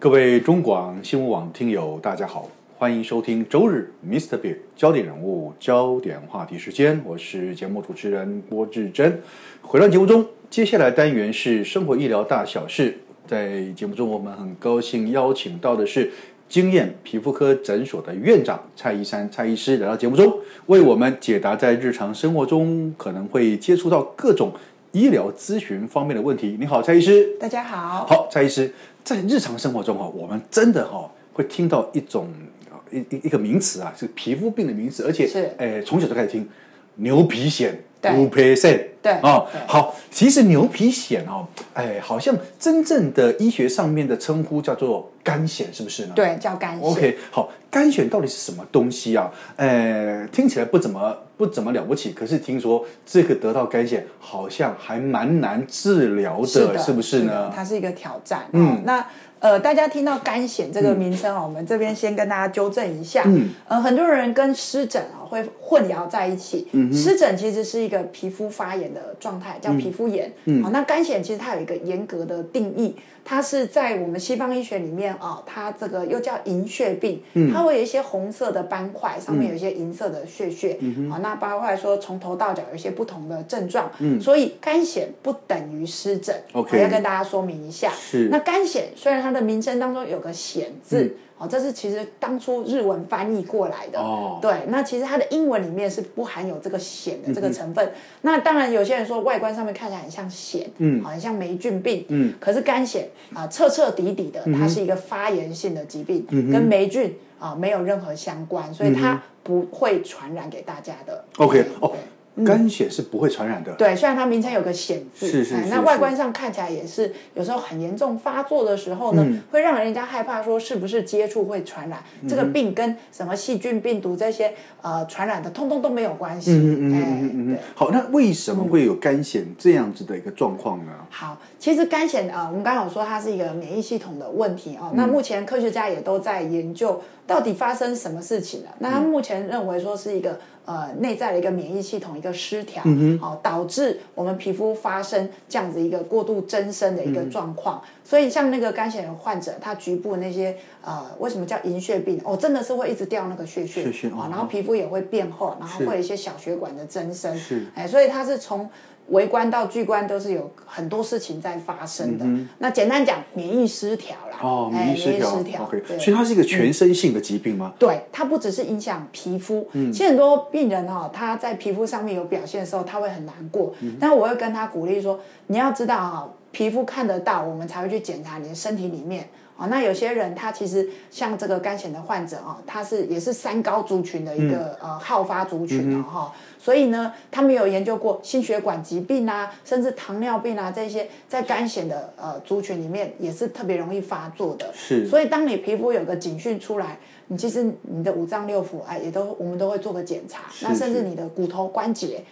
各位中广新闻网听友大家好，欢迎收听周日 Mr.Big 焦点人物焦点话题时间，我是节目主持人郭志珍。回到节目中，接下来单元是生活医疗大小事。在节目中我们很高兴邀请到的是经验皮肤科诊所的院长蔡一山蔡医师来到节目中，为我们解答在日常生活中可能会接触到各种医疗咨询方面的问题。你好，蔡医师。大家好。好，蔡医师，在日常生活中我们真的会听到一个名词啊，是皮肤病的名词，而且从小就开始听牛皮癣，5%。对啊，好，其实牛皮癣好像真正的医学上面的称呼叫做乾癣，是不是呢？对，叫乾癣。OK， 好，乾癣到底是什么东西啊？听起来不怎么了不起，可是听说这个得到乾癣好像还蛮难治疗 的，是不是呢？它是一个挑战。那大家听到乾癣这个名称我们这边先跟大家纠正一下。很多人跟湿疹会混淆在一起。湿疹其实是一个皮肤发炎的状态，叫皮肤炎。那乾癣其实它有一个严格的定义，它是在我们西方医学里面它这个又叫银屑病，它会有一些红色的斑块，上面有一些银色的屑屑。那包括说从头到脚有一些不同的症状。所以乾癣不等于湿疹，我要跟大家说明一下。那乾癣虽然它的名称当中有个癣字，这是其实当初日文翻译过来的。对，那其实它的英文里面是不含有这个癣的这个成分。那当然有些人说外观上面看起来很像癣，很像霉菌病。可是乾癣彻底的它是一个发炎性的疾病，跟霉菌没有任何相关，所以它不会传染给大家的。OK， 乾癣是不会传染的。对，虽然它名称有个癣字，是那外观上看起来也是有时候很严重发作的时候呢，会让人家害怕说是不是接触会传染。这个病跟什么细菌病毒这些传染的通通都没有关系。好，那为什么会有乾癣这样子的一个状况呢？好，其实乾癣我们刚刚有说它是一个免疫系统的问题那目前科学家也都在研究到底发生什么事情了。那他目前认为说是一个内在的一个免疫系统一个失调，导致我们皮肤发生这样子一个过度增生的一个状况。所以像那个乾癣的患者，他局部那些为什么叫银屑病？真的是会一直掉那个屑，然后皮肤也会变厚，然后会有一些小血管的增生。所以它是从微观到巨观都是有很多事情在发生的。那简单讲，免疫失调啦。免疫失调。Okay， 所以它是一个全身性的疾病吗？对，它不只是影响皮肤。其实很多病人他在皮肤上面有表现的时候，他会很难过。但我会跟他鼓励说，你要知道皮肤看得到，我们才会去检查你的身体里面。那有些人他其实像这个乾癣的患者他也是三高族群的一个好发族群所以呢，他们有研究过心血管疾病啊，甚至糖尿病啊，这些在乾癣的族群里面也是特别容易发作的。所以当你皮肤有个警讯出来，你其实你的五脏六腑我们都会做个检查。那甚至你的骨头关节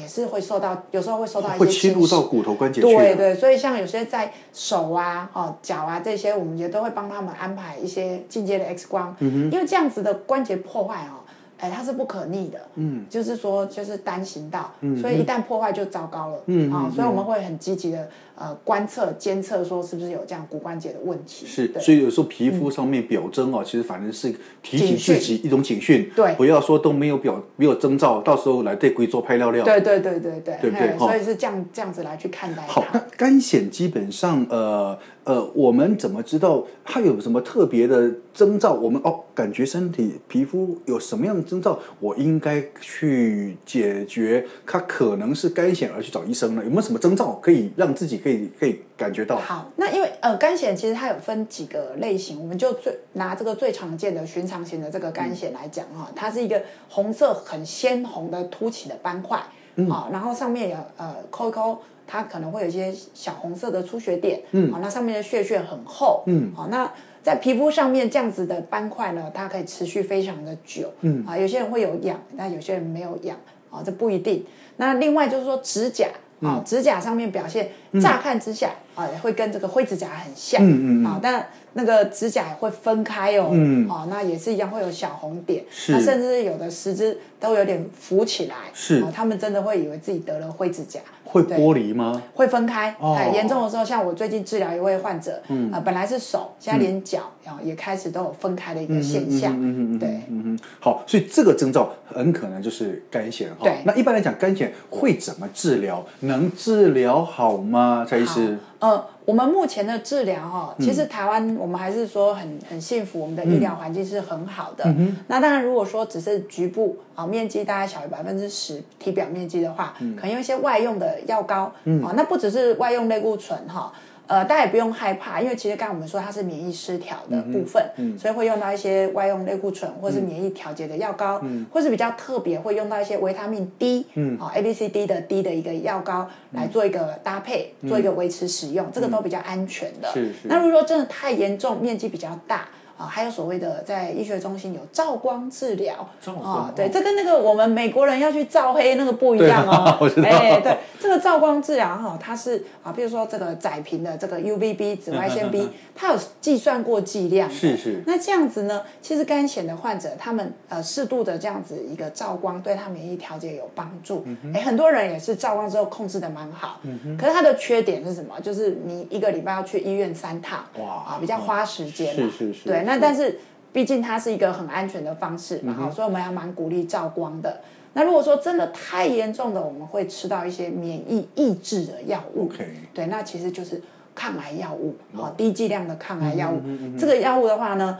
也是会受到，有时候会受到一些侵入到骨头关节去。对，所以像有些在手啊、脚啊这些，我们也都会帮他们安排一些进阶的 X 光，因为这样子的关节破坏它是不可逆的。就是说就是单行道，所以一旦破坏就糟糕了。所以我们会很积极的观测监测说是不是有这样骨关节的问题。所以有时候皮肤上面表征其实反正是提醒自己一种警讯。不要说都没有征兆，到时候来对鬼做拍料料。对不对？所以是这样子来去看待它。好，那乾癣基本上我们怎么知道它有什么特别的征兆？我们感觉身体皮肤有什么样的征兆，我应该去解决它可能是乾癣而去找医生呢？有没有什么征兆可以让自己可以感觉到？好，那因为乾癣其实它有分几个类型，我们就拿这个最常见的寻常型的这个乾癣来讲它是一个红色很鲜红的凸起的斑块。然后上面有抠一抠，它可能会有一些小红色的出血点。那上面的屑很厚。那在皮肤上面这样子的斑块呢，它可以持续非常的久。有些人会有痒，但有些人没有痒。这不一定。那另外就是说指甲。指甲上面表现，乍看之下会跟这个灰指甲很像。但那个指甲还会分开哦，嗯，哦，那也是一样会有小红点，是，那甚至有的十只都有点浮起来，是，哦，他们真的会以为自己得了灰指甲。会剥离吗？会分开，哦，严重的时候，像我最近治疗一位患者，嗯，本来是手，现在连脚，嗯，也开始都有分开的一个现象，嗯，对，嗯，好，所以这个征兆很可能就是肝癣哈。对，那一般来讲，肝癣会怎么治疗？能治疗好吗？蔡医师？我们目前的治疗哈，其实台湾我们还是说很幸福，我们的医疗环境是很好的。嗯，那当然，如果说只是局部啊，面积大概小于10%体表面积的话，嗯，可能用一些外用的药膏，嗯，啊，那不只是外用类固醇哈。大家也不用害怕，因为其实刚才我们说它是免疫失调的部分，嗯嗯，所以会用到一些外用类固醇或是免疫调节的药膏，嗯，或是比较特别会用到一些维他命 D，嗯哦，ABCD 的 D 的一个药膏来做一个搭配，嗯，做一个维持使用，嗯，这个都比较安全的。是是。那如果说真的太严重，面积比较大，还有所谓的在医学中心有照光治疗，哦，对，这跟那个我们美国人要去照黑那个不一样哦。哎，对，这个照光治疗哈，它是啊，比如说这个窄屏的这个 UVB 紫外线 B， 它有计算过剂量。是是。那这样子呢，其实肝癣的患者他们适度的这样子一个照光，对他免疫调节有帮助。哎，很多人也是照光之后控制的蛮好，可是它的缺点是什么？就是你一个礼拜要去医院3趟，哇，比较花时间。是是是。对。那但是毕竟它是一个很安全的方式嘛，嗯，所以我们还蛮鼓励照光的。那如果说真的太严重的，我们会吃到一些免疫抑制的药物， okay. 对，那其实就是抗癌药物，哦，低剂量的抗癌药物，嗯嗯嗯嗯，这个药物的话呢，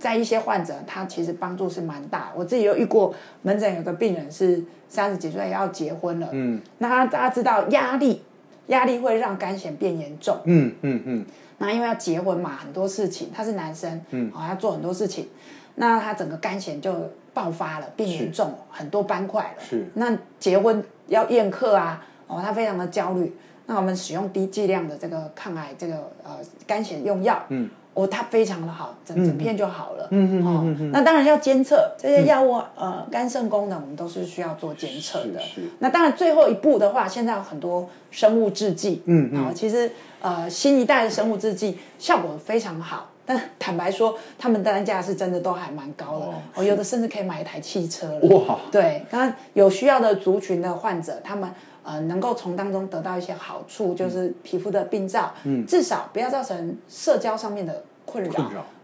在一些患者他其实帮助是蛮大的。我自己有遇过门诊有个病人是30几岁要结婚了，嗯，那大家知道压力会让肝癣变严重，嗯嗯嗯，那因为要结婚嘛，很多事情，他是男生，嗯，哦，要做很多事情，那他整个肝癣就爆发了，变严重了，很多斑块了，是。那结婚要宴客啊，哦，他非常的焦虑。那我们使用低剂量的这个抗癌这个肝癣用药，嗯，哦，它非常的好，整片就好了，嗯嗯，哦，嗯，那当然要监测这些药物，肝肾功能我们都是需要做监测的。是是。那当然最后一步的话，现在有很多生物制剂，嗯嗯，哦，其实新一代的生物制剂效果非常好，但坦白说，他们单价是真的都还蛮高的，哦，有的甚至可以买一台汽车了。哇！对，刚刚有需要的族群的患者，他们能够从当中得到一些好处，就是皮肤的病灶，嗯，至少不要造成社交上面的困扰。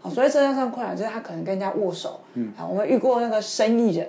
哦，所谓社交上困扰，就是他可能跟人家握手，嗯，啊，我们遇过那个生意人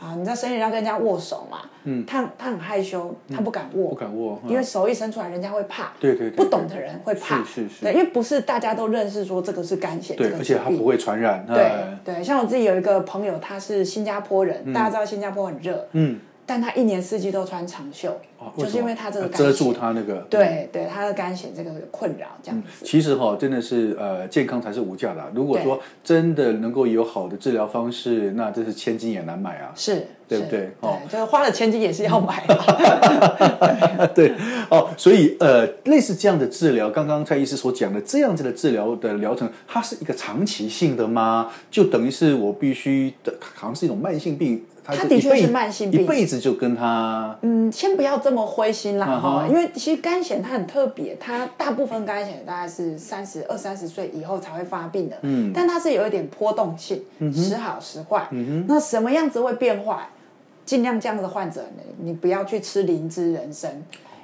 啊，你知道生意人要跟人家握手嘛，嗯，他很害羞，他不敢握，嗯，不敢握，因为手一伸出来人家会怕，对对，不懂的人会怕，是是是，对，因为不是大家都认识说这个是肝癣，对，而且他不会传染，对，哎，对，像我自己有一个朋友，他是新加坡人，嗯，大家知道新加坡很热，嗯，但他1年4季都穿长袖，哦，就是因为他这个遮住他那个，对对，他的肝癣这个困扰这样子。嗯，其实真的是健康才是无价的，如果说真的能够有好的治疗方式，那真是千金也难买啊，是，对不对？是，对，就是花了千金也是要买啊。对，哦，所以类似这样的治疗，刚刚蔡医师所讲的这样子的治疗的疗程，它是一个长期性的吗？就等于是我必须的，好像是一种慢性病。它的确是慢性病，一辈子就跟他。嗯，先不要这么灰心啦，哈，因为其实肝癣它很特别，它大部分肝癣大概是30岁以后才会发病的，嗯，但它是有一点波动性，嗯，时好时坏，嗯，那什么样子会变坏？尽量这样的患者，你不要去吃灵芝人参。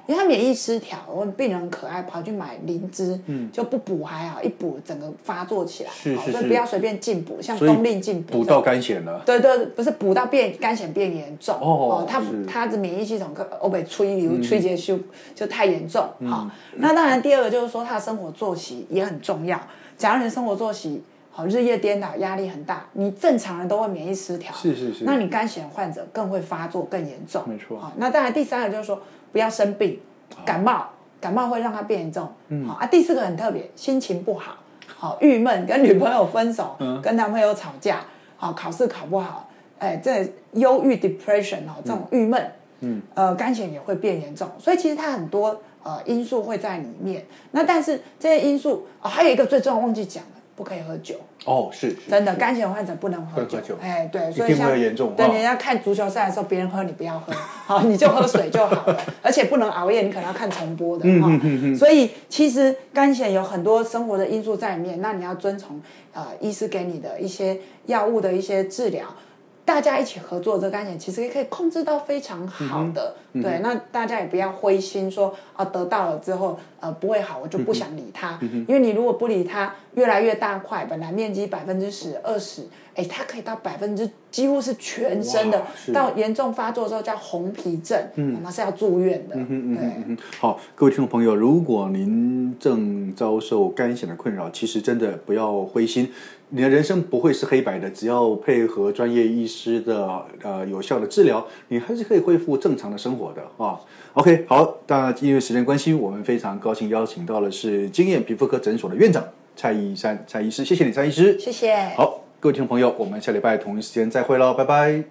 因为他免疫失调，我病人很可爱，跑去买灵芝，嗯，就不补还好，一补整个发作起来，是是是，所以不要随便进补，像冬令进补，补到肝癣了，对对，不是补到肝癣变严重，哦，他的免疫系统我被吹流吹结束就太严重，嗯哦，那当然第二个就是说他的生活作息也很重要，假如你生活作息日夜颠倒，压力很大，你正常人都会免疫失调，是是是，那你肝癣患者更会发作更严重，没错，哦，那当然第三个就是说不要生病，感冒会让它变严重，嗯，啊，第四个很特别，心情不好，好，郁闷，跟女朋友分手，嗯，跟男朋友吵架，好，考试考不好，哎，这忧郁 depression 哦，这种郁闷，嗯，肝癣也会变严重，所以其实它很多因素会在里面，那但是这些因素还有一个最重要忘记讲了。不可以喝酒哦， 是真的，肝血患者不能喝酒，哎，对，所以像严重，对，人家看足球赛的时候，别人喝你不要喝，好，你就喝水就好了，而且不能熬夜，你可能要看重播的哈、所以其实肝血有很多生活的因素在里面，那你要遵从医师给你的一些药物的一些治疗。大家一起合作，这肝血其实也可以控制到非常好的，对。那大家也不要灰心说啊，得到了之后不会好，我就不想理它，因为你如果不理它，越来越大块，本来面积10%、20%，哎，它可以到几乎是全身的，到严重发作的时候叫红皮症，那是要住院的。好，各位听众朋友，如果您正遭受肝血的困扰，其实真的不要灰心。你的人生不会是黑白的，只要配合专业医师的有效的治疗，你还是可以恢复正常的生活的啊。OK， 好，那因为时间关系，我们非常高兴邀请到的是京硯皮肤科诊所的院长蔡逸姍蔡医师，谢谢你蔡医师，谢谢。好，各位听众朋友，我们下礼拜同一时间再会喽，拜拜。